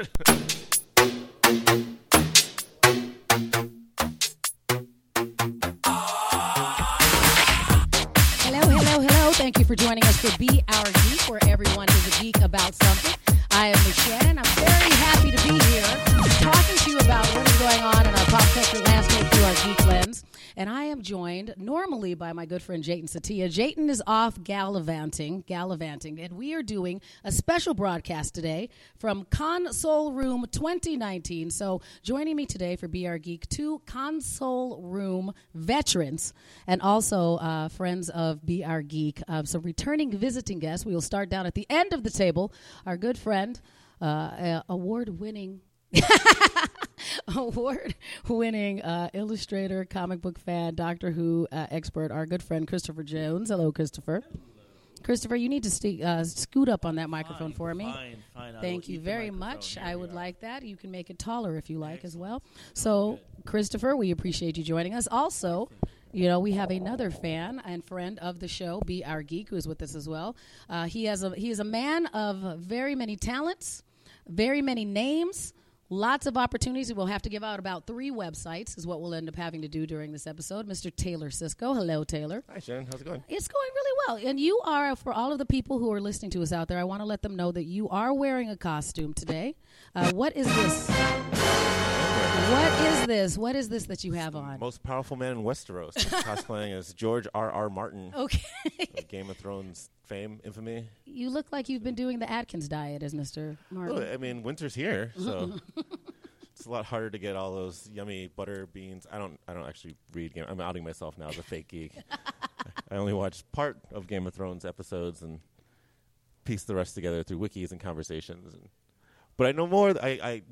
Hello. Thank you for joining us for Be Our Geek, where everyone is a geek about something. I am Michelle, and I'm very happy to be here talking to you about what is going on in our pop culture landscape through our geek lens. And I am joined normally by my good friend Jaden Satia. Jaden is off gallivanting, and we are doing a special broadcast today from Console Room 2019. So joining me today for Be Our Geek, two Console Room veterans and also friends of Be Our Geek, some returning visiting guests. We will start down at the end of the table. Our good friend, award-winning illustrator, comic book fan, Doctor Who expert, our good friend Christopher Jones. Hello, Christopher. Hello. Christopher, you need to scoot up on that microphone for me. Fine. Thank you very much. I would like that. You can make it taller if you like. Excellent. As well. So, Christopher, we appreciate you joining us. Also, you know, we have another fan and friend of the show, Be Our Geek, who is with us as well. He is a man of very many talents, very many names. Lots of opportunities. We'll have to give out about 3 websites is what we'll end up having to do during this episode. Mr. Taylor Cisco. Hello, Taylor. Hi, Sharon. How's it going? It's going really well. And you are, for all of the people who are listening to us out there, I want to let them know that you are wearing a costume today. What is this? What is this that you have on? Most powerful man in Westeros. Cosplaying as George R.R. Martin. Okay. Game of Thrones fame, infamy. You look like you've been doing the Atkins diet as Mr. Martin. Oh, I mean, winter's here, so it's a lot harder to get all those yummy butter beans. I don't actually read Game. I'm outing myself now as a fake geek. I only watch part of Game of Thrones episodes and piece the rest together through wikis and conversations. But I know more.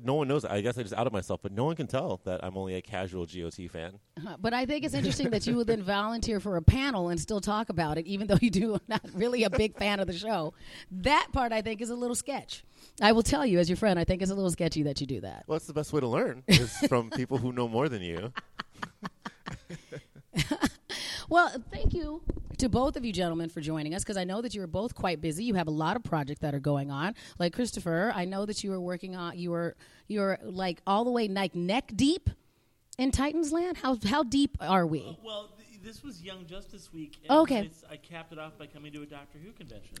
No one knows. I guess I just outed myself, but no one can tell that I'm only a casual GOT fan. But I think it's interesting that you would then volunteer for a panel and still talk about it, even though you're not really a big fan of the show. That part, I think, is a little sketch. I will tell you, as your friend, I think it's a little sketchy that you do that. Well, that's the best way to learn, is from people who know more than you. Well, thank you to both of you gentlemen for joining us, because I know that you are both quite busy. You have a lot of projects that are going on. Like Christopher, I know that you were working on, you were like all the way like neck deep in Titans land. How deep are we? Well, this was Young Justice Week. And okay. I capped it off by coming to a Doctor Who convention.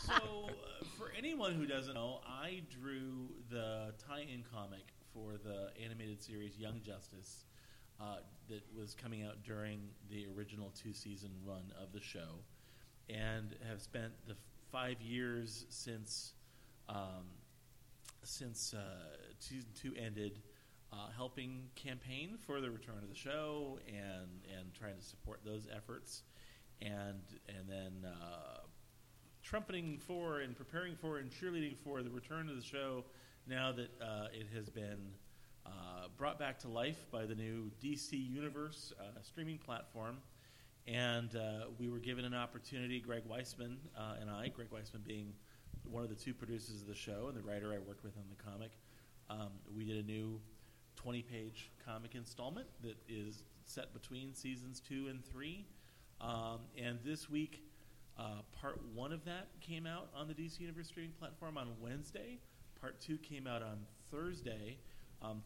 So for anyone who doesn't know, I drew the tie-in comic for the animated series Young Justice. That was coming out during the original 2-season run of the show, and have spent the 5 years since season 2 ended helping campaign for the return of the show and trying to support those efforts, and then trumpeting for and preparing for and cheerleading for the return of the show now that it has been brought back to life by the new DC Universe streaming platform. And we were given an opportunity, Greg Weisman being one of the 2 producers of the show and the writer I worked with on the comic. We did a new 20-page comic installment that is set between seasons 2 and 3. And this week, part 1 of that came out on the DC Universe streaming platform on Wednesday. Part 2 came out on Thursday.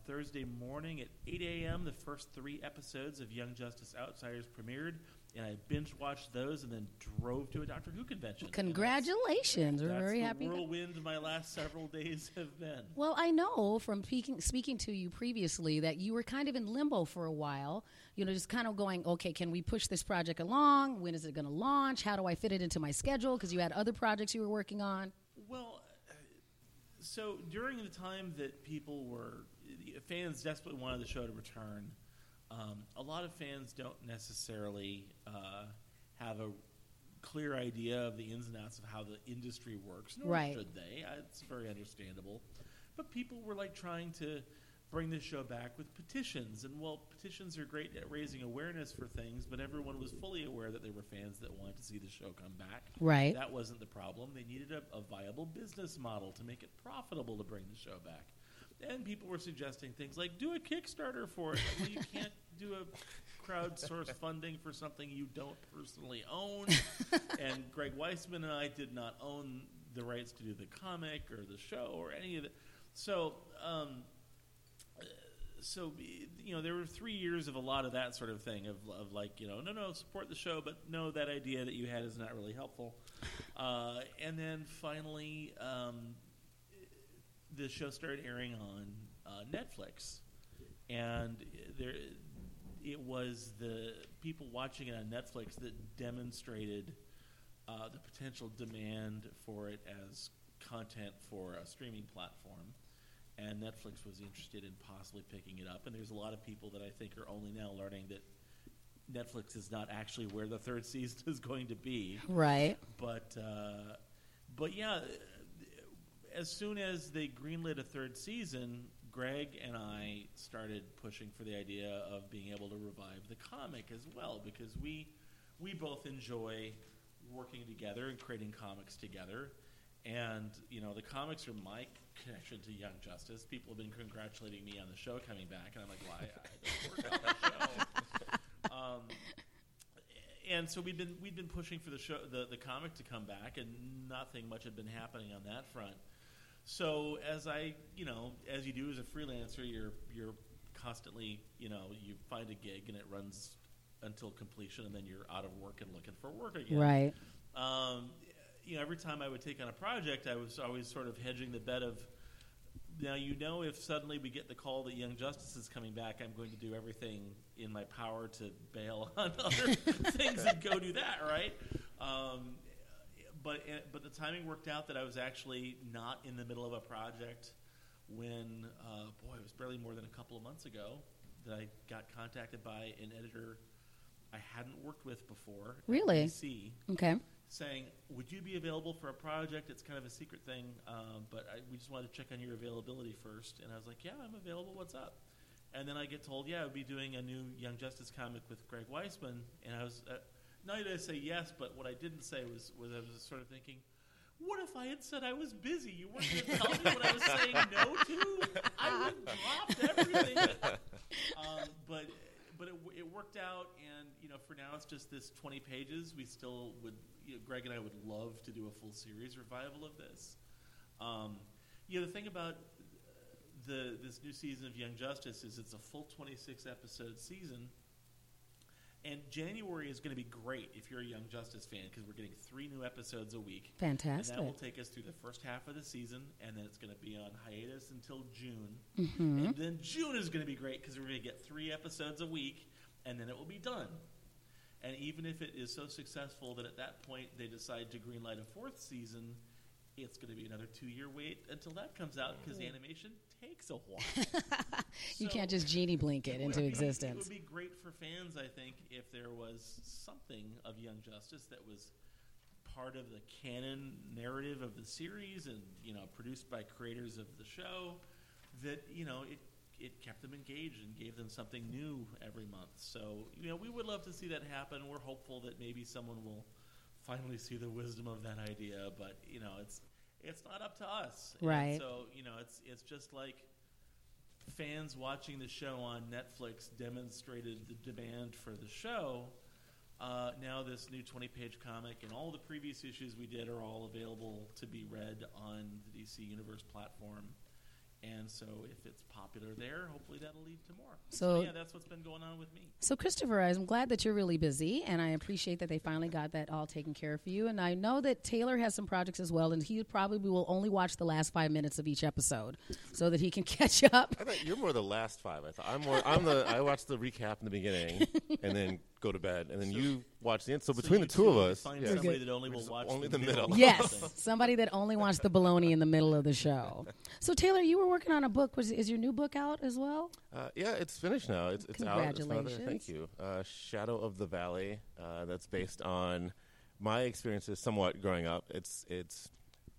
Thursday morning at 8 a.m., the first 3 episodes of Young Justice Outsiders premiered, and I binge-watched those and then drove to a Doctor Who convention. Congratulations. We're very happy. That's the whirlwind my last several days have been. Well, I know from speaking to you previously that you were kind of in limbo for a while, you know, just kind of going, okay, can we push this project along? When is it going to launch? How do I fit it into my schedule? Because you had other projects you were working on. Well, so during the time that people were fans desperately wanted the show to return. A lot of fans don't necessarily have a clear idea of the ins and outs of how the industry works, nor right. should they. It's very understandable. But people were like trying to bring the show back with petitions. And while petitions are great at raising awareness for things, but everyone was fully aware that there were fans that wanted to see the show come back. Right. That wasn't the problem. They needed a viable business model to make it profitable to bring the show back. And people were suggesting things like, do a Kickstarter for it. Well, you can't do a crowdsource funding for something you don't personally own. And Greg Weisman and I did not own the rights to do the comic or the show or any of it. So you know, there were 3 years of a lot of that sort of thing of like, you know, no, support the show, but no, that idea that you had is not really helpful. And then finally, the show started airing on Netflix, and there it was the people watching it on Netflix that demonstrated the potential demand for it as content for a streaming platform. And Netflix was interested in possibly picking it up. And there's a lot of people that I think are only now learning that Netflix is not actually where the third season is going to be. Right. But yeah, as soon as they greenlit a third season, Greg and I started pushing for the idea of being able to revive the comic as well, because we both enjoy working together and creating comics together. And, you know, the comics are my connection to Young Justice. People have been congratulating me on the show coming back, and I'm like, why? I don't work on that show. And so we'd been pushing for the show, the comic to come back, and nothing much had been happening on that front. So as I, you know, as you do as a freelancer, you're constantly, you know, you find a gig and it runs until completion, and then you're out of work and looking for work again. Right. You know, every time I would take on a project, I was always sort of hedging the bet of, now, you know, if suddenly we get the call that Young Justice is coming back, I'm going to do everything in my power to bail on other things and go do that, right? But the timing worked out that I was actually not in the middle of a project when, it was barely more than a couple of months ago that I got contacted by an editor I hadn't worked with before. Really? At DC. Okay. Saying, would you be available for a project? It's kind of a secret thing, but we just wanted to check on your availability first. And I was like, yeah, I'm available. What's up? And then I get told, yeah, I'll be doing a new Young Justice comic with Greg Weisman. And I was, not did I say yes, but what I didn't say was I was sort of thinking, what if I had said I was busy? You weren't going to tell me what I was saying no to? I would have dropped everything. But it worked out, and, you know, for now it's just this 20 pages. We still would, you know, Greg and I would love to do a full series revival of this. You know, the thing about this new season of Young Justice is it's a full 26-episode season, and January is going to be great if you're a Young Justice fan because we're getting 3 new episodes a week. Fantastic. And that will take us through the first half of the season, and then it's going to be on hiatus until June. Mm-hmm. And then June is going to be great because we're going to get 3 episodes a week, and then it will be done. And even if it is so successful that at that point they decide to greenlight a 4th season, it's going to be another 2-year wait until that comes out because the animation takes a while. You can't just genie blink it into existence. It would be great for fans, I think, if there was something of Young Justice that was part of the canon narrative of the series and, you know, produced by creators of the show that, you know, it kept them engaged and gave them something new every month. So, you know, we would love to see that happen. We're hopeful that maybe someone will finally see the wisdom of that idea, but, you know, it's not up to us. Right. And so, you know, it's just like fans watching the show on Netflix demonstrated the demand for the show. Now this new 20-page comic and all the previous issues we did are all available to be read on the DC Universe platform. And so if it's popular there, hopefully that'll lead to more. So yeah, that's what's been going on with me. So Christopher, I'm glad that you're really busy, and I appreciate that they finally got that all taken care of for you. And I know that Taylor has some projects as well, and he probably will only watch the last 5 minutes of each episode so that he can catch up. I thought you're more the last 5. I thought I watch the recap in the beginning and then go to bed, and then so you watch the end. So between the two of us, find somebody that only will watch only the middle. Yes, somebody that only wants the baloney in the middle of the show. So Taylor, you were working on a book. Is your new book out as well? Yeah, it's finished now. It's out. Congratulations! Thank you. Shadow of the Valley. That's based on my experiences somewhat growing up. It's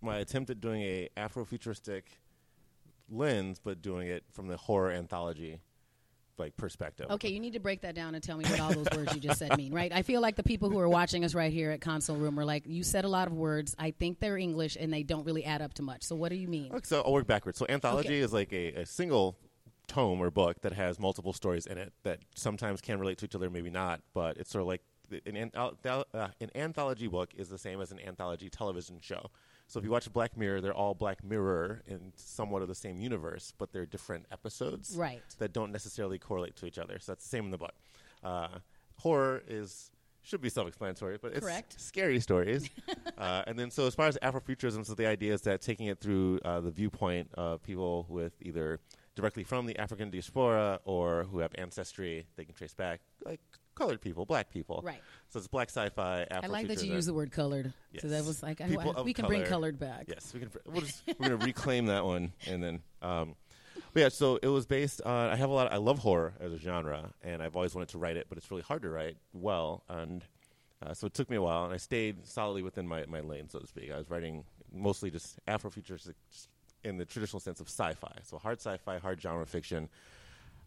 my attempt at doing a Afrofuturistic lens, but doing it from the horror anthology perspective. Okay, you need to break that down and tell me what all those words you just said mean, right? I feel like the people who are watching us right here at Console Room are like, you said a lot of words. I think they're English, and they don't really add up to much. So what do you mean? Okay, so I'll work backwards. So anthology is like a single tome or book that has multiple stories in it that sometimes can relate to each other, maybe not, but it's sort of like an anthology book is the same as an anthology television show. So if you watch Black Mirror, they're all Black Mirror in somewhat of the same universe, but they're different episodes that don't necessarily correlate to each other. So that's the same in the book. Horror should be self-explanatory, but it's scary stories. And then so as far as Afrofuturism, so the idea is that taking it through the viewpoint of people with either directly from the African diaspora or who have ancestry they can trace back, like colored people, black people. Right. So it's black sci-fi, Afrofuturism. I like that you use the word colored. Yes. So that was like, we can bring colored back. Yes, we can. We're going to reclaim that one. And then, but yeah, so it was based on, I love horror as a genre, and I've always wanted to write it, but it's really hard to write well. And so it took me a while, and I stayed solidly within my lane, so to speak. I was writing mostly just Afrofuturistic in the traditional sense of sci-fi. So hard sci-fi, hard genre fiction.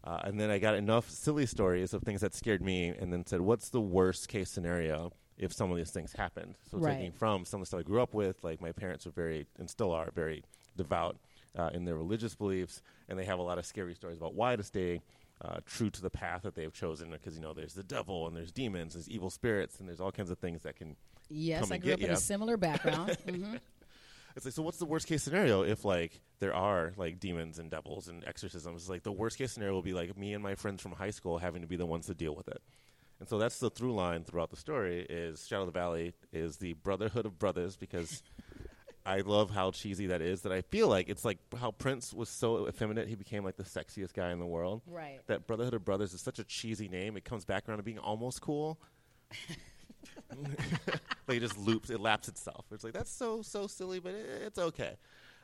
And then I got enough silly stories of things that scared me and then said, what's the worst case scenario if some of these things happened? So taking from some of the stuff I grew up with, like my parents were very, and still are, very devout in their religious beliefs, and they have a lot of scary stories about why to stay true to the path that they've chosen, because, there's the devil and there's demons, there's evil spirits, and there's all kinds of things that can come and get you. Yes, I grew up in a similar background. Mm-hmm. It's like, so what's the worst case scenario if, there are, demons and devils and exorcisms? It's like, the worst case scenario will be, me and my friends from high school having to be the ones to deal with it. And so that's the through line throughout the story is Shadow of the Valley is the brotherhood of brothers, because I love how cheesy that is, that I feel like it's like how Prince was so effeminate he became, the sexiest guy in the world. Right. That brotherhood of brothers is such a cheesy name. It comes back around to being almost cool. It just loops, it laps itself. It's like, that's so silly, but it's okay.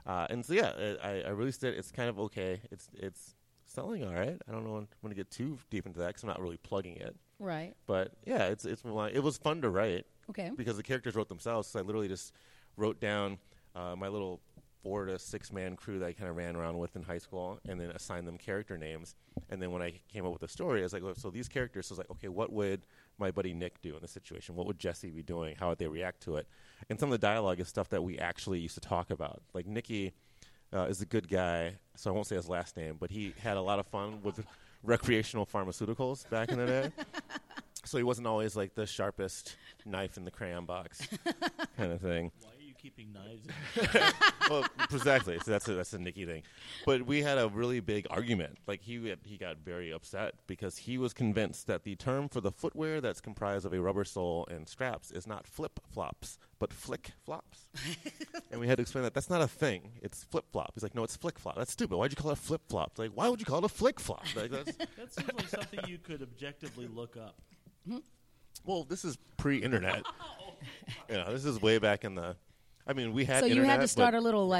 And so, yeah, I released it. It's kind of okay. It's selling all right. I don't know when to get too deep into that because I'm not really plugging it. Right. But, yeah, it was fun to write. Okay. Because the characters wrote themselves. So I literally just wrote down my little 4- to 6-man crew that I kind of ran around with in high school and then assigned them character names. And then when I came up with the story, I was like, well, so these characters, so I was like, okay, what would my buddy Nick do in this situation? What would Jesse be doing? How would they react to it? And some of the dialogue is stuff that we actually used to talk about. Like, Nicky is a good guy, so I won't say his last name, but he had a lot of fun with recreational pharmaceuticals back in the day. So he wasn't always, the sharpest knife in the crayon box kind of thing. Keeping knives in. Well, exactly. So that's a Nicky thing. But we had a really big argument. He got very upset because he was convinced that the term for the footwear that's comprised of a rubber sole and straps is not flip-flops, but flick-flops. And we had to explain that's not a thing. It's flip-flop. He's like, no, it's flick-flop. That's stupid. Why'd you call it flip-flop? Why would you call it a flick-flop? That seems like something you could objectively look up. Hmm? Well, this is pre-internet. This is way back in the... we had. So you had to start a little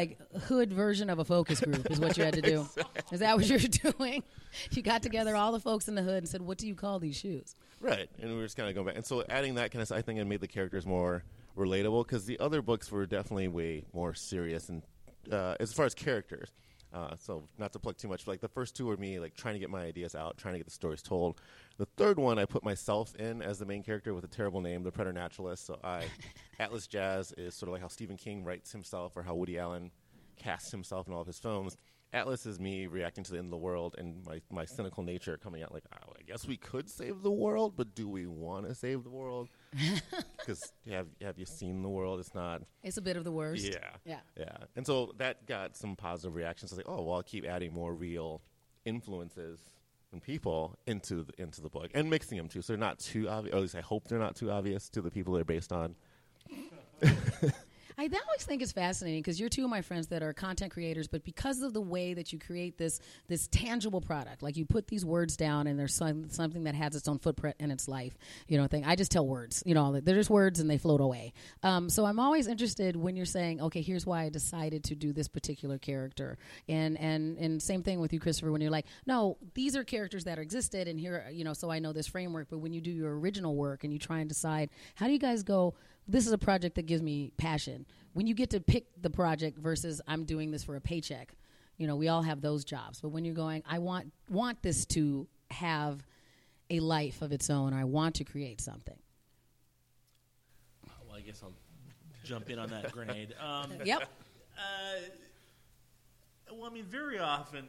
hood version of a focus group is what you had to do. Exactly. Is that what you're doing? You got together all the folks in the hood and said, "What do you call these shoes?" Right, and we were just kind of going back. And so adding that kind of, I think, it made the characters more relatable because the other books were definitely way more serious and as far as characters. So not to plug too much, the first two were me trying to get my ideas out, trying to get the stories told. The third one I put myself in as the main character with a terrible name, the Preternaturalist. So Atlas Jazz is sort of like how Stephen King writes himself or how Woody Allen casts himself in all of his films. Atlas is me reacting to the end of the world and my cynical nature coming out I guess we could save the world, but do we want to save the world? Because have you seen the world? It's not. It's a bit of the worst. Yeah. And so that got some positive reactions. I was like, oh, well, I'll keep adding more real influences and people into the book and mixing them, too. So they're not too obvious. At least I hope they're not too obvious to the people they're based on. I always think it's fascinating because you're two of my friends that are content creators, but because of the way that you create this tangible product, you put these words down and there's something that has its own footprint in its life, thing. I just tell words, they're just words and they float away. So I'm always interested when you're saying, okay, here's why I decided to do this particular character. And same thing with you, Christopher, when you're like, no, these are characters that existed and here, so I know this framework, but when you do your original work and you try and decide, how do you guys go, this is a project that gives me passion. When you get to pick the project versus I'm doing this for a paycheck, we all have those jobs. But when you're going, I want this to have a life of its own, or I want to create something. Well, I guess I'll jump in on that grenade. Yep. Very often,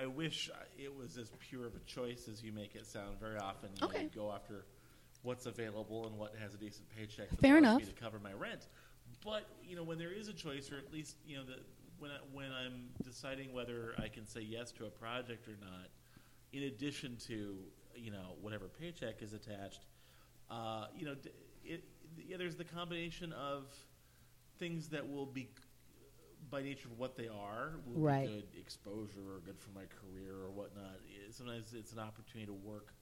I wish it was as pure of a choice as you make it sound. Very often you go after what's available and what has a decent paycheck. Fair enough. To cover my rent. But you know, when there is a choice, or at least you know, when I'm deciding whether I can say yes to a project or not, in addition to you know whatever paycheck is attached, you know, there's the combination of things that will be, by nature of what they are, will right. be good exposure or good for my career or whatnot. Sometimes it's an opportunity to work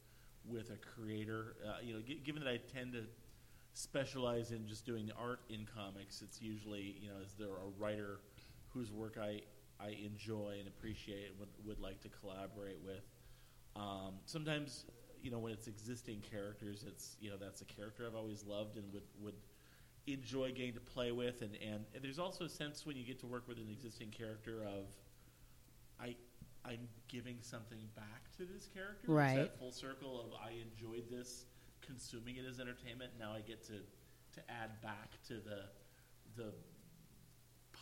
with a creator. You know, given that I tend to specialize in just doing the art in comics, it's usually, you know, is there a writer whose work I enjoy and appreciate and would like to collaborate with. Sometimes, you know, when it's existing characters, it's, you know, that's a character I've always loved and would enjoy getting to play with, and there's also a sense when you get to work with an existing character of I'm giving something back to this character. Right. It's that full circle of I enjoyed this, consuming it as entertainment, now I get to add back to the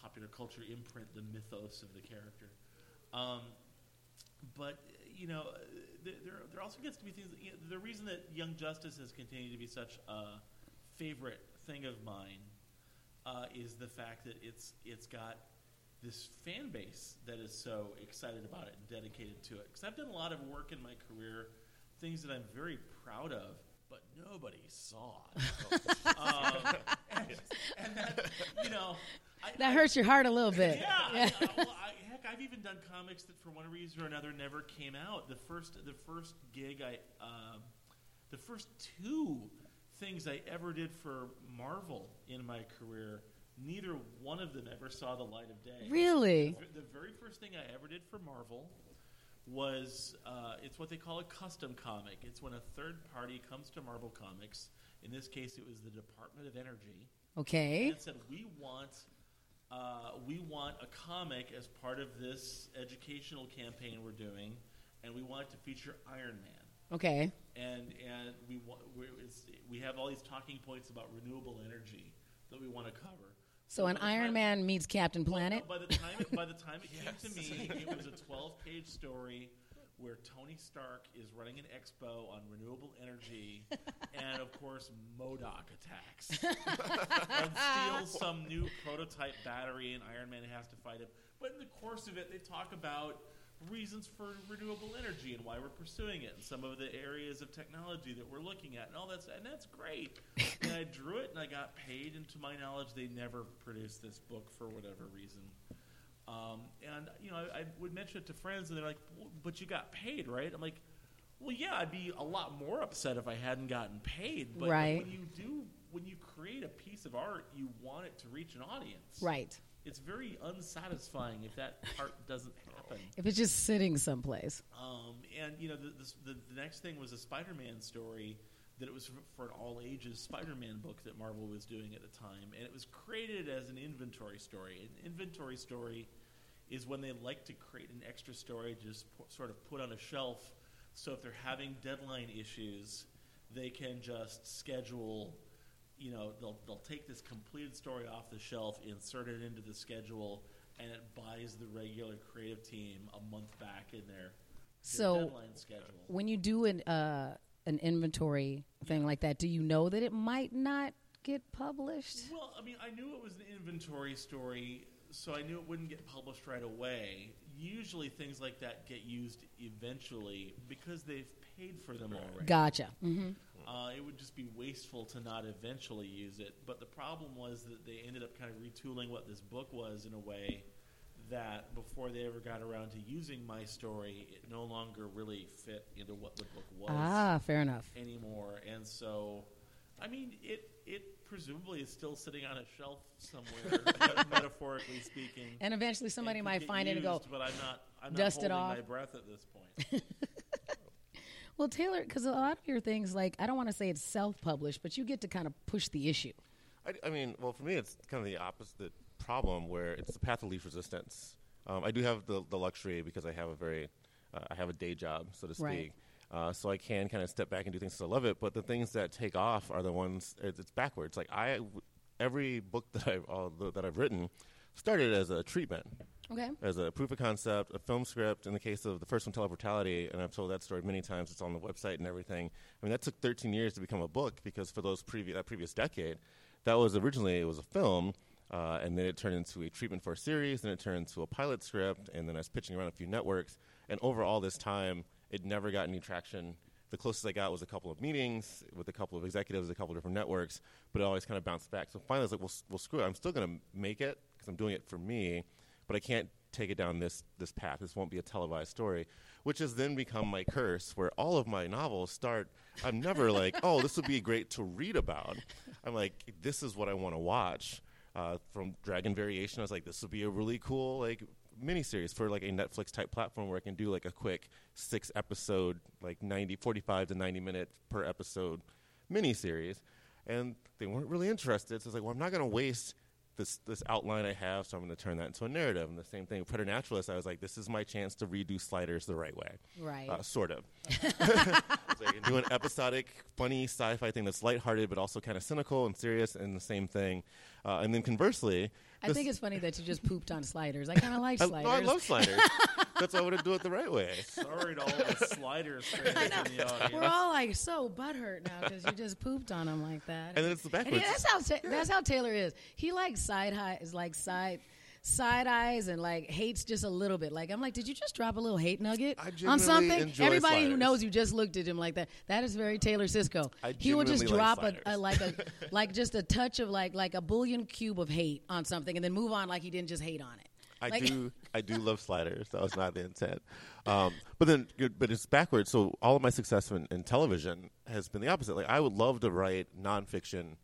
popular culture imprint, the mythos of the character. But, you know, there also gets to be things, you know, the reason that Young Justice has continued to be such a favorite thing of mine is the fact that it's got this fan base that is so excited about it and dedicated to it. Because I've done a lot of work in my career, things that I'm very proud of, but nobody saw. And that, you know, that hurts your heart a little bit. Yeah. Heck, I've even done comics that for one reason or another never came out. The first gig the first two things I ever did for Marvel in my career, neither one of them ever saw the light of day. Really? The very first thing I ever did for Marvel was, it's what they call a custom comic. It's when a third party comes to Marvel Comics. In this case, it was the Department of Energy. Okay. And it said, we want a comic as part of this educational campaign we're doing, and we want it to feature Iron Man. Okay. And we have all these talking points about renewable energy that we want to cover. So an Iron Man meets Captain Planet? Well, by the time it yes. came to me, it was a 12-page story where Tony Stark is running an expo on renewable energy and, of course, MODOK attacks and steals some new prototype battery, and Iron Man has to fight him. But in the course of it, they talk about reasons for renewable energy and why we're pursuing it, and some of the areas of technology that we're looking at, and all that stuff, and that's great. And I drew it, and I got paid. And to my knowledge, they never produced this book for whatever reason. And you know, I would mention it to friends, and they're like, "But you got paid, right?" I'm like, "Well, yeah. I'd be a lot more upset if I hadn't gotten paid." But right. When you do, when you create a piece of art, you want it to reach an audience, right? It's very unsatisfying if that part doesn't happen. If it's just sitting someplace. And, you know, the next thing was a Spider-Man story that it was for an all-ages Spider-Man book that Marvel was doing at the time. And it was created as an inventory story. An inventory story is when they like to create an extra story, just sort of put on a shelf. So if they're having deadline issues, they can just schedule, you know, they'll take this completed story off the shelf, insert it into the schedule, and it buys the regular creative team a month back in their deadline schedule. So when you do an inventory thing like that, do you know that it might not get published? Well, I mean, I knew it was an inventory story, so I knew it wouldn't get published right away. Usually things like that get used eventually because they've paid for them already. Gotcha. Mm-hmm. It would just be wasteful to not eventually use it. But the problem was that they ended up kind of retooling what this book was in a way that before they ever got around to using my story, it no longer really fit into what the book was. Ah, fair enough. Anymore. And so, I mean, it presumably is still sitting on a shelf somewhere, metaphorically speaking. And eventually somebody might find it and go, but I'm not dust it off. I'm not holding my breath at this point. Well, Taylor, because a lot of your things, like, I don't want to say it's self-published, but you get to kind of push the issue. I mean, well, for me, it's kind of the opposite problem where it's the path of least resistance. I do have the luxury because I have a day job, so to speak. Right. So I can kind of step back and do things because I love it. But the things that take off are the ones, it's backwards. Like, every book that I've written started as a treatment. Okay. As a proof of concept, a film script. In the case of the first one, Teleportality, and I've told that story many times. It's on the website and everything. I mean, that took 13 years to become a book because for that previous decade, that was originally, it was a film, And then it turned into a treatment for a series, and it turned into a pilot script, and then I was pitching around a few networks. And over all this time, it never got any traction. The closest I got was a couple of meetings with a couple of executives, a couple of different networks, but it always kind of bounced back. So finally I was like, well screw it. I'm still going to make it because I'm doing it for me, but I can't take it down this path. This won't be a televised story, which has then become my curse, where all of my novels start, I'm never like, oh, this would be great to read about. I'm like, this is what I want to watch. From Dragon Variation, I was like, this would be a really cool like miniseries for like a Netflix type platform where I can do like a quick 6-episode, like 45 to 90 minute per episode miniseries. And they weren't really interested. So I was like, well, I'm not going to waste this outline I have, so I'm going to turn that into a narrative. And the same thing with Preternaturalist, I was like, this is my chance to redo Sliders the right way. Right. Sort of. So I can do an episodic, funny sci-fi thing that's lighthearted but also kind of cynical and serious, and the same thing. And then conversely... I think it's funny that you just pooped on Sliders. I kind of like Sliders. No, I love Sliders. That's why I want to do it the right way. Sorry to all the Sliders fans in the audience. We're all like so butthurt now because you just pooped on them like that. And then it's the backwards. And that's how Taylor is. He likes side eyes and like hates just a little bit. Like I'm like, did you just drop a little hate nugget on something? Everybody Sliders. Who knows you just looked at him like that. That is very Taylor Cisco. He will just drop like just a touch of like a bouillon cube of hate on something and then move on like he didn't just hate on it. I do love Sliders. That was not the intent. But it's backwards. So all of my success in television has been the opposite. Like I would love to write nonfiction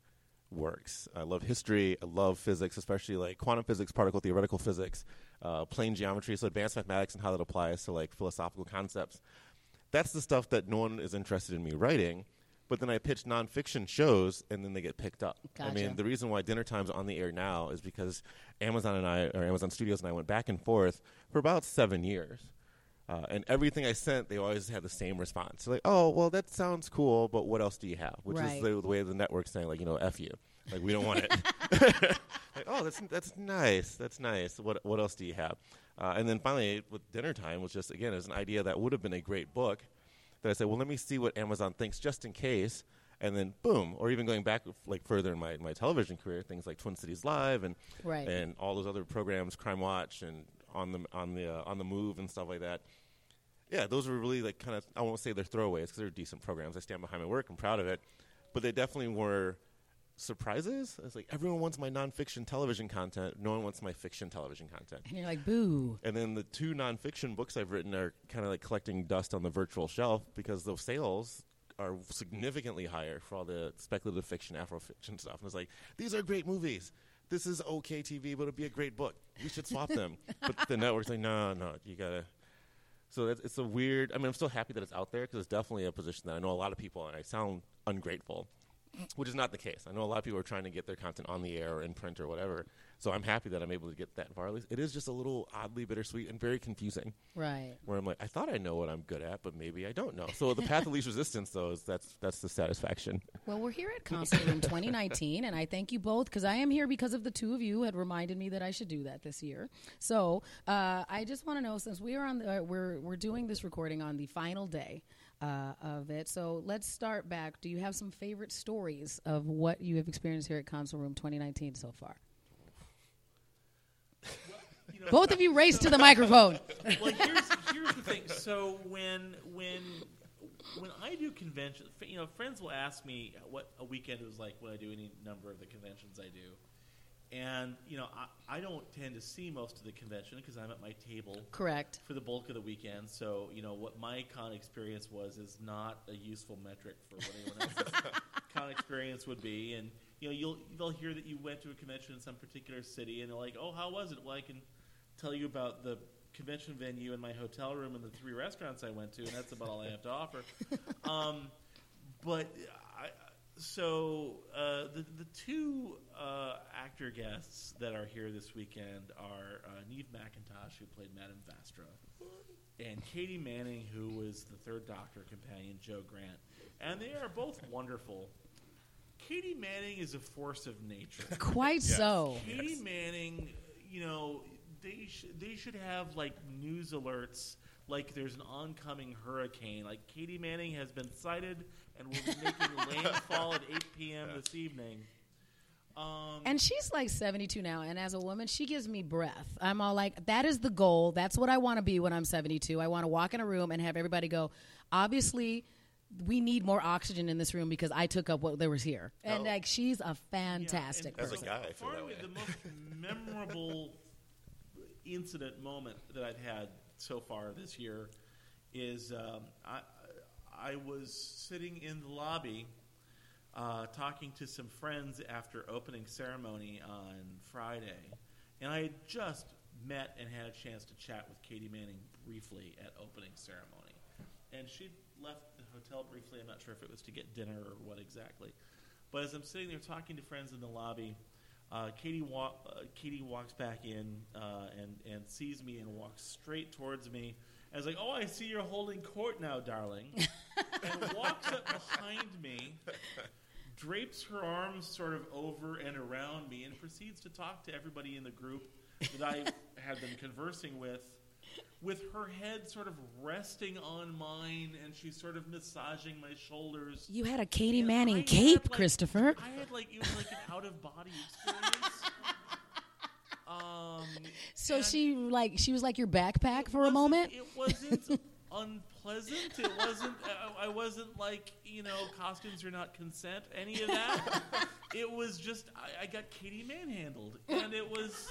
works. I love history. I love physics, especially like quantum physics, particle theoretical physics, plane geometry, so advanced mathematics and how that applies to like philosophical concepts. That's the stuff that no one is interested in me writing. But then I pitch nonfiction shows, and then they get picked up. Gotcha. I mean, the reason why Dinner Time's on the air now is because Amazon Studios and I went back and forth for about 7 years. And everything I sent, they always had the same response. So like, oh, well, that sounds cool, but what else do you have? Which is the way the network's saying, like, you know, F you. Like, we don't want it. Like, oh, that's nice. That's nice. What else do you have? And then finally, with Dinner Time, was just, again, it was an idea that would have been a great book. That I said, well, let me see what Amazon thinks just in case, and then boom. Or even going back like further in my television career, things like Twin Cities Live and all those other programs, Crime Watch and on the Move and stuff like that. Yeah, those were really like kind of, I won't say they're throwaways because they're decent programs. I stand behind my work. I'm proud of it, but they definitely were surprises. It's like everyone wants my nonfiction television content. No one wants my fiction television content. And you're like, boo. And then the 2 nonfiction books I've written are kind of like collecting dust on the virtual shelf because those sales are significantly higher for all the speculative fiction, Afrofiction stuff. And it's like, these are great movies. This is okay TV, but it'll be a great book. We should swap them. But the network's like, no, you gotta. So it's a weird. I mean, I'm still happy that it's out there because it's definitely a position that I know a lot of people, and I sound ungrateful. Which is not the case. I know a lot of people are trying to get their content on the air or in print or whatever. So I'm happy that I'm able to get that far. At least it is just a little oddly bittersweet and very confusing. Right. Where I'm like, I thought I know what I'm good at, but maybe I don't know. So the path of least resistance, though, is that's the satisfaction. Well, we're here at Console Room 2019, and I thank you both because I am here because of the 2 of you had reminded me that I should do that this year. So I just want to know, since we are on the we're doing this recording on the final day. Of it. So let's start back. Do you have some favorite stories of what you have experienced here at Console Room 2019 so far? Well, you know, both of you race to the microphone. Well, here's the thing. So when I do conventions, you know, friends will ask me what a weekend was like when I do any number of the conventions I do. And, you know, I don't tend to see most of the convention because I'm at my table. Correct. For the bulk of the weekend. So, you know, what my con experience was is not a useful metric for what anyone else's con experience would be. And, you know, they'll hear that you went to a convention in some particular city, and they're like, oh, how was it? Well, I can tell you about the convention venue and my hotel room and the 3 restaurants I went to, and that's about all I have to offer. The 2 actor guests that are here this weekend are Neve McIntosh, who played Madame Vastra, and Katy Manning, who was the 3rd Doctor companion, Joe Grant. And they are both wonderful. Katy Manning is a force of nature. Quite yes. So. Katy yes. Manning, you know, they should have, like, news alerts, like there's an oncoming hurricane. Like, Katy Manning has been sighted and will be making landfall at 8 p.m. this evening. And she's like 72 now, and as a woman, she gives me breath. I'm all like, that is the goal. That's what I want to be when I'm 72. I want to walk in a room and have everybody go, obviously, we need more oxygen in this room because I took up what there was here. Oh. And like, she's a fantastic person. As a guy, I feel that way. The most memorable incident moment that I've had so far this year is I was sitting in the lobby talking to some friends after opening ceremony on Friday, and I had just met and had a chance to chat with Katy Manning briefly at opening ceremony, and she left the hotel briefly. I'm not sure if it was to get dinner or what exactly, but as I'm sitting there talking to friends in the lobby, Katy walks back in and sees me and walks straight towards me. I was like, oh, I see you're holding court now, darling. And walks up behind me, drapes her arms sort of over and around me, and proceeds to talk to everybody in the group that I had been conversing with her head sort of resting on mine, and she's sort of massaging my shoulders. You had a Katy Manning cape, Christopher. I had it was like an out-of-body experience. So she was like your backpack for a moment? It wasn't unpleasant. It wasn't, I wasn't like, costumes are not consent, any of that. It was just, I got Katy manhandled. And it was...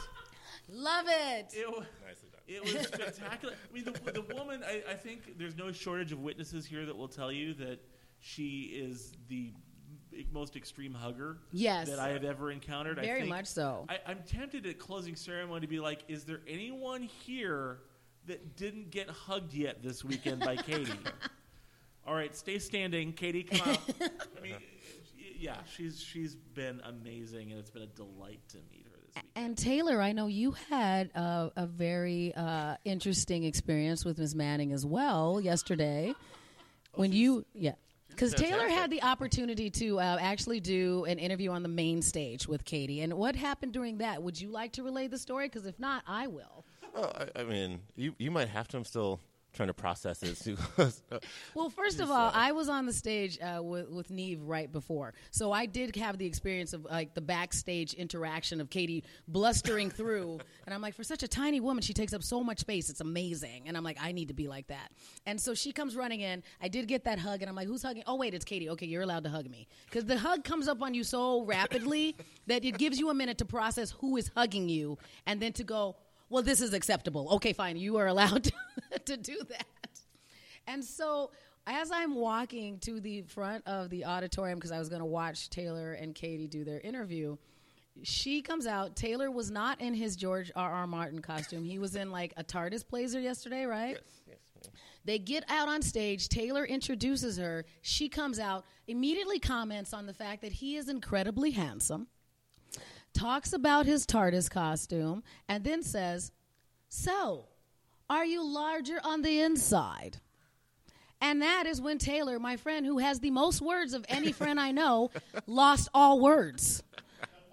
Love it. Nicely done. It was spectacular. I mean, the woman, I think there's no shortage of witnesses here that will tell you that she is the most extreme hugger that I have ever encountered. Very much so. I'm tempted at closing ceremony to be like, is there anyone here that didn't get hugged yet this weekend by Katy? All right, stay standing. Katy, come up. I mean, she's been amazing, and it's been a delight to meet her this weekend. And Taylor, I know you had a very interesting experience with Ms. Manning as well yesterday. Because Taylor had the opportunity to actually do an interview on the main stage with Katy. And what happened during that? Would you like to relay the story? Because if not, I will. Well, I mean, you might have to. I'm still trying to process this. Well, first of all, I was on the stage with Neve right before. So I did have the experience of like the backstage interaction of Katy blustering through. And I'm like, for such a tiny woman, she takes up so much space. It's amazing. And I'm like, I need to be like that. And so she comes running in. I did get that hug. And I'm like, who's hugging? Oh, wait, it's Katy. Okay, you're allowed to hug me. Because the hug comes up on you so rapidly that it gives you a minute to process who is hugging you and then to go, well, this is acceptable. Okay, fine. You are allowed to do that. And so as I'm walking to the front of the auditorium because I was going to watch Taylor and Katy do their interview, she comes out. Taylor was not in his George R.R. Martin costume. He was in like a TARDIS blazer yesterday, right? Yes. They get out on stage. Taylor introduces her. She comes out, immediately comments on the fact that he is incredibly handsome, talks about his TARDIS costume, and then says, so, are you larger on the inside? And that is when Taylor, my friend, who has the most words of any friend I know, lost all words.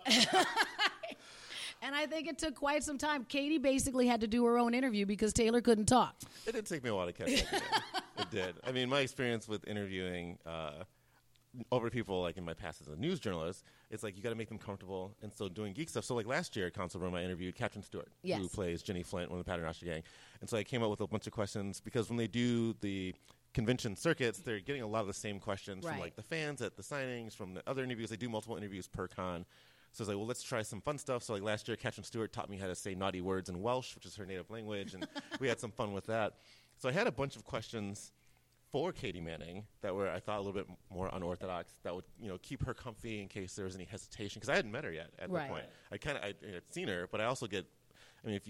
And I think it took quite some time. Katy basically had to do her own interview because Taylor couldn't talk. It did take me a while to catch up. It did. I mean, my experience with interviewing over people like in my past as a news journalist, it's like you got to make them comfortable, and so doing geek stuff. So like last year at Console Room, I interviewed Catherine Stewart, who plays Jenny Flint, one of the Paternoster gang, and so I came up with a bunch of questions because when they do the convention circuits, they're getting a lot of the same questions from like the fans at the signings, from the other interviews. They do multiple interviews per con, so it's like, well, let's try some fun stuff. So like last year, Catherine Stewart taught me how to say naughty words in Welsh, which is her native language, and we had some fun with that. So I had a bunch of questions for Katy Manning that were, I thought, a little bit more unorthodox, that would, keep her comfy in case there was any hesitation, because I hadn't met her yet at that point. I had seen her, but I also get, I mean,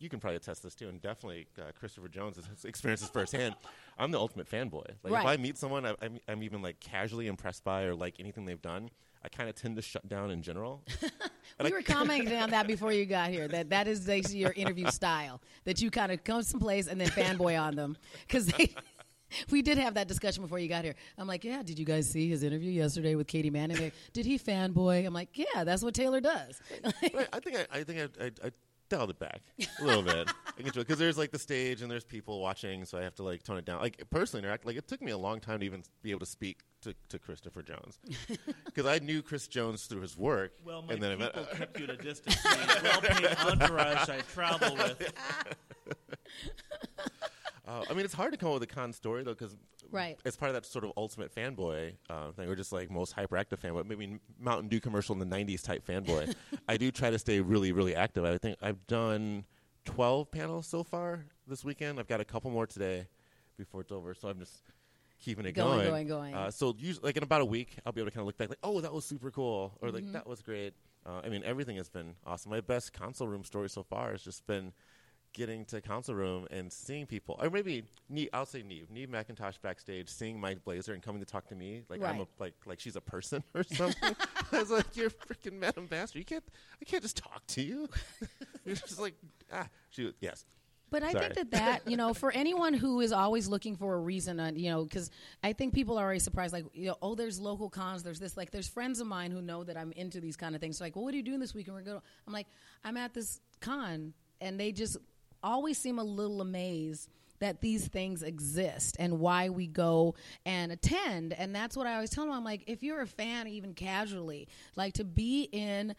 you can probably attest this too, and definitely Christopher Jones has experienced this firsthand. I'm the ultimate fanboy. Like if I meet someone I'm even like casually impressed by or like anything they've done, I kind of tend to shut down in general. We were commenting on that before you got here. That is basically your interview style, that you kind of come someplace and then fanboy on them, because they. We did have that discussion before you got here. I'm like, yeah, did you guys see his interview yesterday with Katy Manning? Did he fanboy? I'm like, yeah, that's what Taylor does. I think I dialed it back a little bit. Because there's like the stage and there's people watching, so I have to like tone it down. Like personally interact. Like it took me a long time to even be able to speak to Christopher Jones, because I knew Chris Jones through his work. Well, my and then people kept you at a distance. The well-paid entourage I travel with. I mean, it's hard to come up with a con story though, because right. as part of that sort of ultimate fanboy thing, or just like most hyperactive fanboy, maybe Mountain Dew commercial in the '90s type fanboy. I do try to stay really, really active. I think I've done 12 panels so far this weekend. I've got a couple more today before it's over, so I'm just keeping it going. So usually, like in about a week, I'll be able to kind of look back, like, oh, that was super cool, or like that was great. I mean, everything has been awesome. My best console room story so far has just been getting to console room and seeing people, or maybe Neve McIntosh backstage, seeing my blazer and coming to talk to me, like right. I'm a, like she's a person or something. I was like, you're freaking Madam Bastard. I can't just talk to you. You're just like yes. But I think that, you know, for anyone who is always looking for a reason, you know, because I think people are always surprised, like, you know, oh, there's local cons, there's this, like, there's friends of mine who know that I'm into these kind of things. So like, well, what are you doing this weekend? I'm like, I'm at this con, and they just always seem a little amazed that these things exist and why we go and attend. And that's what I always tell them. I'm like, if you're a fan, even casually, like to be in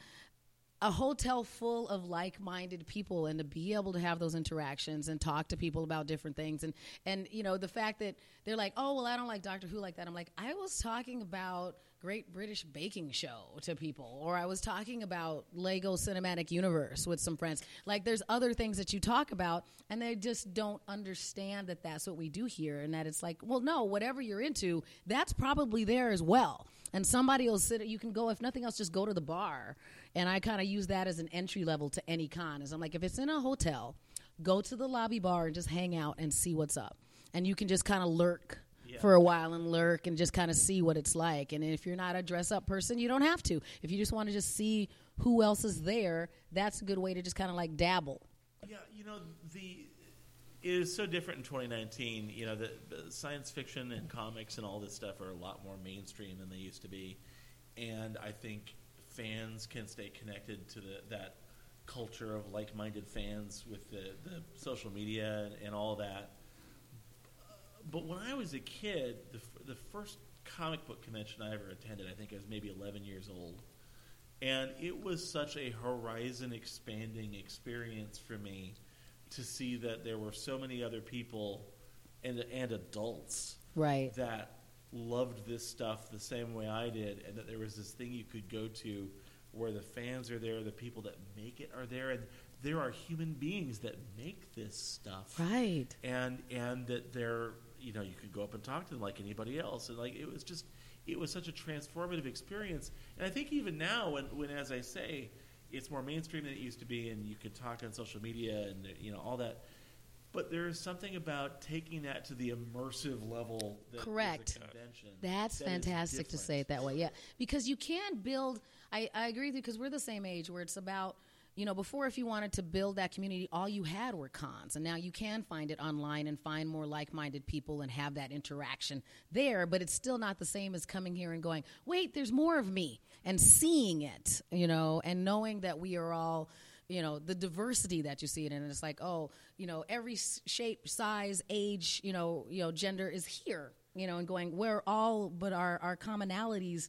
a hotel full of like-minded people and to be able to have those interactions and talk to people about different things. And you know, the fact that they're like, oh, well, I don't like Doctor Who like that. I'm like, I was talking about Great British Baking Show to people, or I was talking about Lego Cinematic Universe with some friends. Like, there's other things that you talk about, and they just don't understand that that's what we do here, and that it's like, well, no, whatever you're into, that's probably there as well. And somebody will sit, you can go, if nothing else, just go to the bar. And I kind of use that as an entry level to any con. Is I'm like, if it's in a hotel, go to the lobby bar and just hang out and see what's up. And you can just kind of lurk for a while and lurk and just kind of see what it's like. And if you're not a dress-up person, you don't have to. If you just want to just see who else is there, that's a good way to just kind of like dabble. Yeah, you know, it is so different in 2019. You know, the science fiction and comics and all this stuff are a lot more mainstream than they used to be. And I think fans can stay connected to that culture of like-minded fans with the social media and all that. But when I was a kid, the first comic book convention I ever attended, I think I was maybe 11 years old. And it was such a horizon-expanding experience for me to see that there were so many other people and adults right. that loved this stuff the same way I did, and that there was this thing you could go to where the fans are there, the people that make it are there, and there are human beings that make this stuff. Right. And that they're, you know, you could go up and talk to them like anybody else. And like it was such a transformative experience. And I think even now when as I say, it's more mainstream than it used to be, and you can talk on social media and, you know, all that. But there is something about taking that to the immersive level. That correct. Is a convention. That's fantastic to say it that way, yeah. Because you can build, I agree with you, because we're the same age where it's about, you know, before if you wanted to build that community, all you had were cons. And now you can find it online and find more like-minded people and have that interaction there. But it's still not the same as coming here and going, wait, there's more of me. And seeing it, you know, and knowing that we are all, you know, the diversity that you see it in. And it's like, oh, you know, every shape, size, age, you know, gender is here, you know, and going, we're all, but our commonalities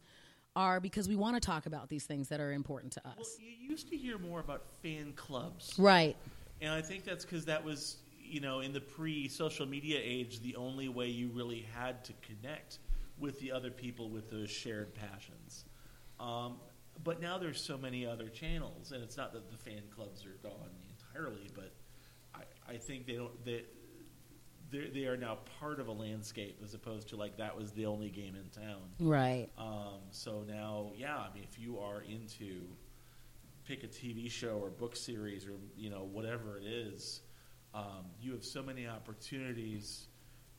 are because we want to talk about these things that are important to us. Well, you used to hear more about fan clubs. Right. And I think that's because that was, you know, in the pre-social media age, the only way you really had to connect with the other people with those shared passions. But now there's so many other channels, and it's not that the fan clubs are gone entirely, but I think they are now part of a landscape as opposed to like that was the only game in town. Right. So now, yeah, I mean, if you are into pick a TV show or book series or, you know, whatever it is, you have so many opportunities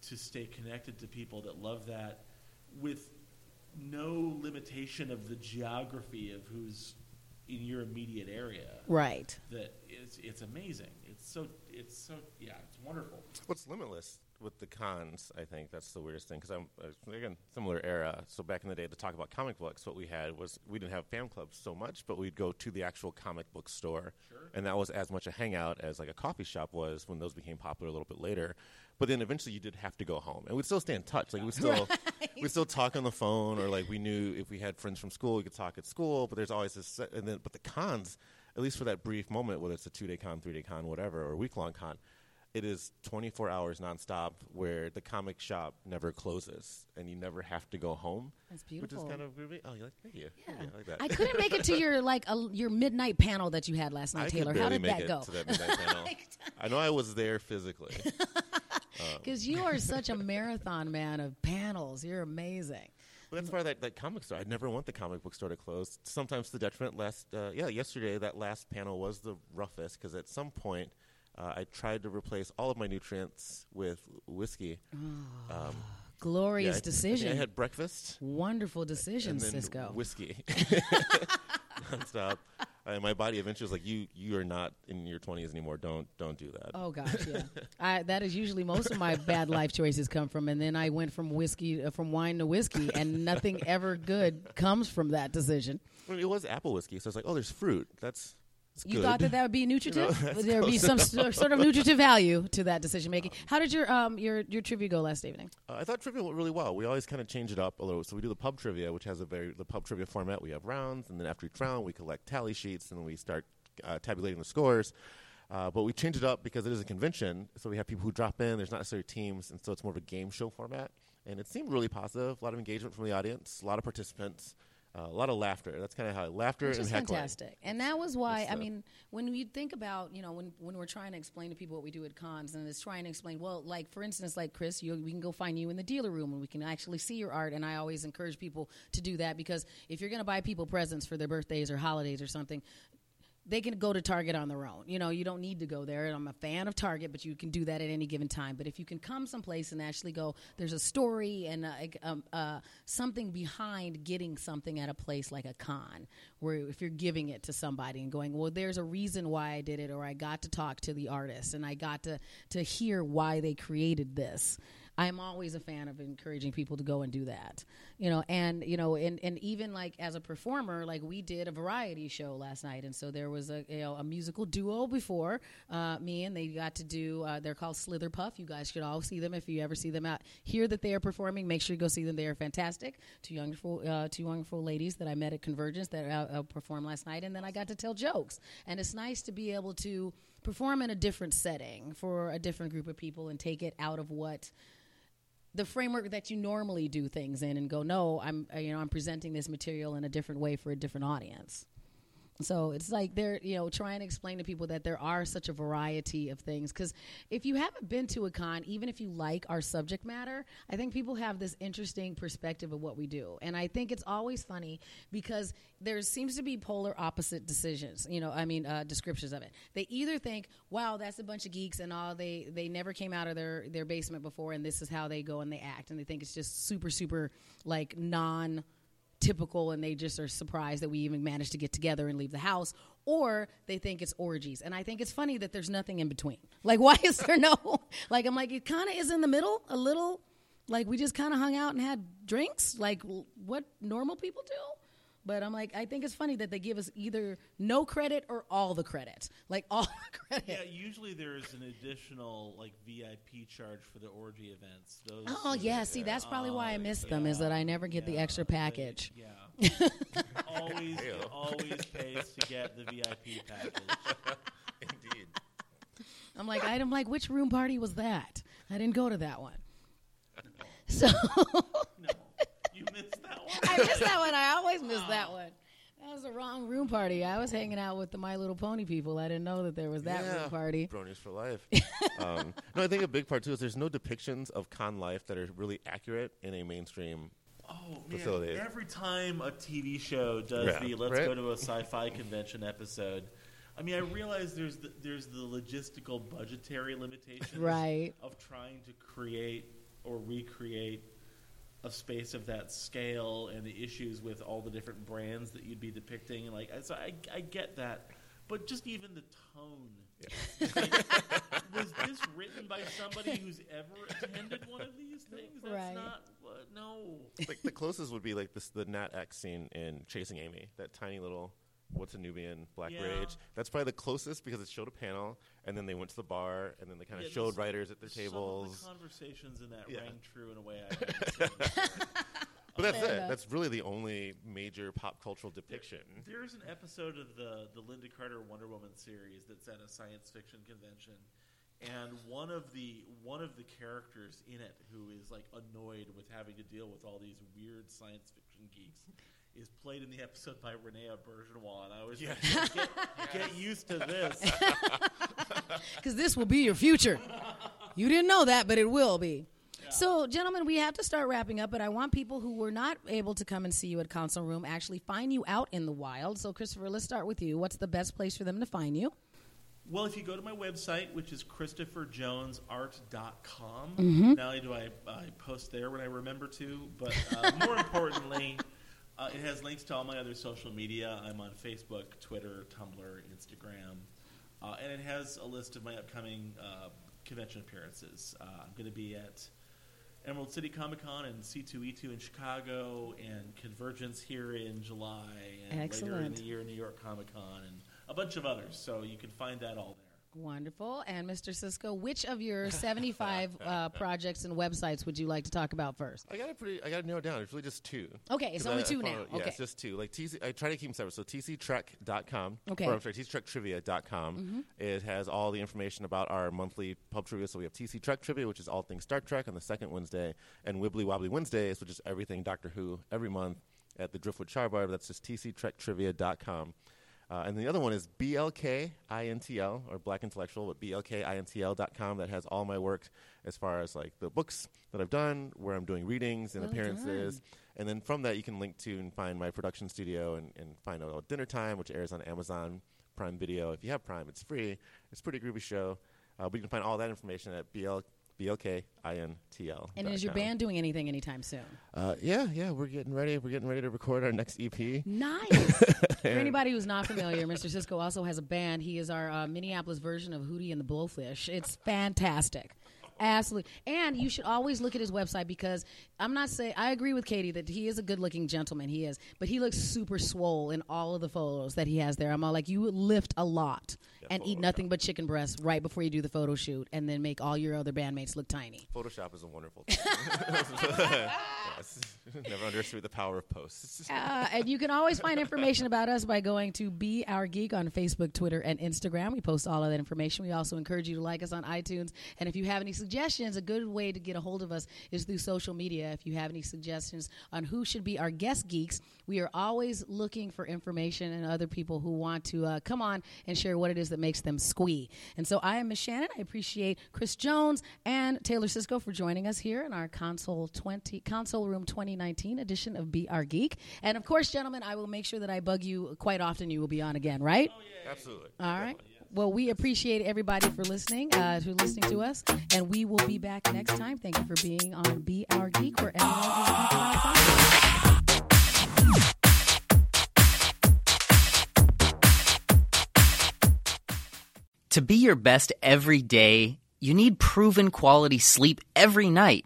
to stay connected to people that love that with no limitation of the geography of who's in your immediate area. Right. That it's amazing. It's so it's wonderful. Well, it's limitless with the cons, I think. That's the weirdest thing, because I'm, again, similar era. So back in the day, to talk about comic books, what we had was, we didn't have fan clubs so much, but we'd go to the actual comic book store. Sure. And that was as much a hangout as like a coffee shop was when those became popular a little bit later. But then eventually you did have to go home. And we'd still stay in touch. Like, we'd still, we'd still talk on the phone, or like, we knew if we had friends from school, we could talk at school. But there's always this, and then, but the cons, at least for that brief moment, whether it's a 2-day con, 3-day con, whatever, or a week-long con, it is 24 hours nonstop where the comic shop never closes and you never have to go home. That's beautiful. Which is kind of groovy. Oh, you like, thank you. Yeah. I like that. I couldn't make it to your your midnight panel that you had last night, Taylor. How did that go? I know I was there physically. Because you are such a marathon man of panels. You're amazing. Well, that's part of that comic store. I'd never want the comic book store to close. Sometimes to the detriment. Yesterday, that last panel was the roughest because at some point, I tried to replace all of my nutrients with whiskey. Glorious decision. I had breakfast. Wonderful decision, and then Cisco. Whiskey. Nonstop. And my body eventually was like, you are not in your 20s anymore. Don't do that. Oh, gosh, yeah. That is usually most of my bad life choices come from. And then I went from whiskey, from wine to whiskey, and nothing ever good comes from that decision. Well, it was apple whiskey, so I was like, oh, there's fruit. That's... You good. Thought that would be nutritive? You know, would there be some sort of nutritive value to that decision-making? How did your trivia go last evening? I thought trivia went really well. We always kind of change it up a little. So we do the pub trivia, which has the pub trivia format. We have rounds, and then after each round, we collect tally sheets, and then we start tabulating the scores. But we change it up because it is a convention, so we have people who drop in. There's not necessarily teams, and so it's more of a game show format. And it seemed really positive. A lot of engagement from the audience, a lot of participants. A lot of laughter. That's kind of how laughter and heckling. Which is fantastic. And that was why, I mean, when you think about, you know, when we're trying to explain to people what we do at cons, and it's trying to explain, well, like, for instance, like, Chris, we can go find you in the dealer room, and we can actually see your art. And I always encourage people to do that, because if you're going to buy people presents for their birthdays or holidays or something, they can go to Target on their own. You know, you don't need to go there. And I'm a fan of Target, but you can do that at any given time. But if you can come someplace and actually go, there's a story and something behind getting something at a place like a con, where if you're giving it to somebody and going, well, there's a reason why I did it, or I got to talk to the artist and I got to hear why they created this. I'm always a fan of encouraging people to go and do that, you know, and, you know, and even like as a performer, like we did a variety show last night. And so there was a musical duo before me, and they got to do, they're called Slither Puff. You guys should all see them. If you ever see them out here that they are performing, make sure you go see them. They are fantastic. Two wonderful ladies that I met at Convergence that performed last night. And then I got to tell jokes, and it's nice to be able to perform in a different setting for a different group of people and take it out of what the framework that you normally do things in, and go, no, I'm presenting this material in a different way for a different audience. So it's like they're, you know, trying to explain to people that there are such a variety of things. Because if you haven't been to a con, even if you like our subject matter, I think people have this interesting perspective of what we do. And I think it's always funny because there seems to be polar opposite decisions, you know, I mean, descriptions of it. They either think, wow, that's a bunch of geeks and all, they never came out of their basement before, and this is how they go and they act. And they think it's just super, super, like, non-typical, and they just are surprised that we even managed to get together and leave the house, or they think it's orgies. And I think it's funny that there's nothing in between. Like, why is there no, like, I'm like, it kind of is in the middle a little, like, we just kind of hung out and had drinks, like what normal people do. But I'm like, I think it's funny that they give us either no credit or all the credit. Like, all the credit. Yeah, usually there's an additional, like, VIP charge for the orgy events. Those see, that's probably why I miss them, is that I never get the extra package. Always pays to get the VIP package. Indeed. I'm like, which room party was that? I didn't go to that one. So... No. You missed that one. I missed that one. I always miss that one. That was the wrong room party. I was hanging out with the My Little Pony people. I didn't know that there was that room party. Bronies for life. No, I think a big part, too, is there's no depictions of con life that are really accurate in a mainstream facility. Man, every time a TV show does go to a sci-fi convention episode, I mean, I realize there's the logistical budgetary limitations of trying to create or recreate a space of that scale, and the issues with all the different brands that you'd be depicting, and like, so I get that, But just even the tone. Yeah. Like, was this written by somebody who's ever attended one of these things? That's right. Not no. Like the closest would be like this, the Nat X scene in Chasing Amy. That tiny little what's a Nubian Black Rage. That's probably the closest because it showed a panel, and then they went to the bar, and then they kind of showed writers at their tables. Some of the conversations in that rang true in a way I haven't seen. But that's it. That's really the only major pop cultural depiction. There's an episode of the Linda Carter Wonder Woman series that's at a science fiction convention, and one of the characters in it who is like annoyed with having to deal with all these weird science fiction geeks is played in the episode by Renee Bergenois, and I was like, get used to this. Because this will be your future. You didn't know that, but it will be. So, gentlemen, we have to start wrapping up, but I want people who were not able to come and see you at Console Room actually find you out in the wild. So, Christopher, let's start with you. What's the best place for them to find you? Well, if you go to my website, which is ChristopherJonesArt.com, not only do I post there when I remember to, but more importantly, it has links to all my other social media. I'm on Facebook, Twitter, Tumblr, Instagram, and it has a list of my upcoming convention appearances. I'm going to be at Emerald City Comic Con and C2E2 in Chicago, and Convergence here in July, and later in the year New York Comic Con, and a bunch of others. So you can find that all there. Wonderful. And Mr. Cisco, which of your 75 projects and websites would you like to talk about first? I got to narrow it down. It's really just two. Okay, it's only two now. Yeah, okay. It's just two. Like I try to keep them separate. So tctrek.com, tctrektrivia.com. It has all the information about our monthly pub trivia. So we have TC Trek Trivia, which is all things Star Trek on the second Wednesday, and Wibbly Wobbly Wednesdays, which is everything Doctor Who every month at the Driftwood Char Bar. That's just tctrektrivia.com. And the other one is BLKINTL, or Black Intellectual, but BLKINTL.com. That has all my work as far as like the books that I've done, where I'm doing readings and appearances. And then from that, you can link to and find my production studio and find out about Dinner Time, which airs on Amazon Prime Video. If you have Prime, it's free. It's a pretty groovy show. But you can find all that information at BLKINTL. And is your band doing anything anytime soon? Yeah, we're getting ready. We're getting ready to record our next EP. Nice. For anybody who's not familiar, Mr. Cisco also has a band. He is our Minneapolis version of Hootie and the Blowfish. It's fantastic. Absolutely. And you should always look at his website because I agree with Katie that he is a good-looking gentleman. He is. But he looks super swole in all of the photos that he has there. I'm all like, you lift a lot and eat nothing but chicken breasts right before you do the photo shoot and then make all your other bandmates look tiny. Photoshop is a wonderful thing. Never underestimate the power of posts. And you can always find information about us by going to Be Our Geek on Facebook, Twitter, and Instagram. We post all of that information. We also encourage you to like us on iTunes. And if you have any suggestions, a good way to get a hold of us is through social media. If you have any suggestions on who should be our guest geeks, we are always looking for information and other people who want to come on and share what it is that makes them squee. And so I am Miss Shannon. I appreciate Chris Jones and Taylor Cisco for joining us here in our Console Room 2019 edition of Be Our Geek. And of course, gentlemen, I will make sure that I bug you quite often. You will be on again, right? Oh, yeah. Absolutely. All right. Well, we appreciate everybody for listening to us, and we will be back next time. Thank you for being on Be Our Geek, where everyone is. To be your best every day, you need proven quality sleep every night.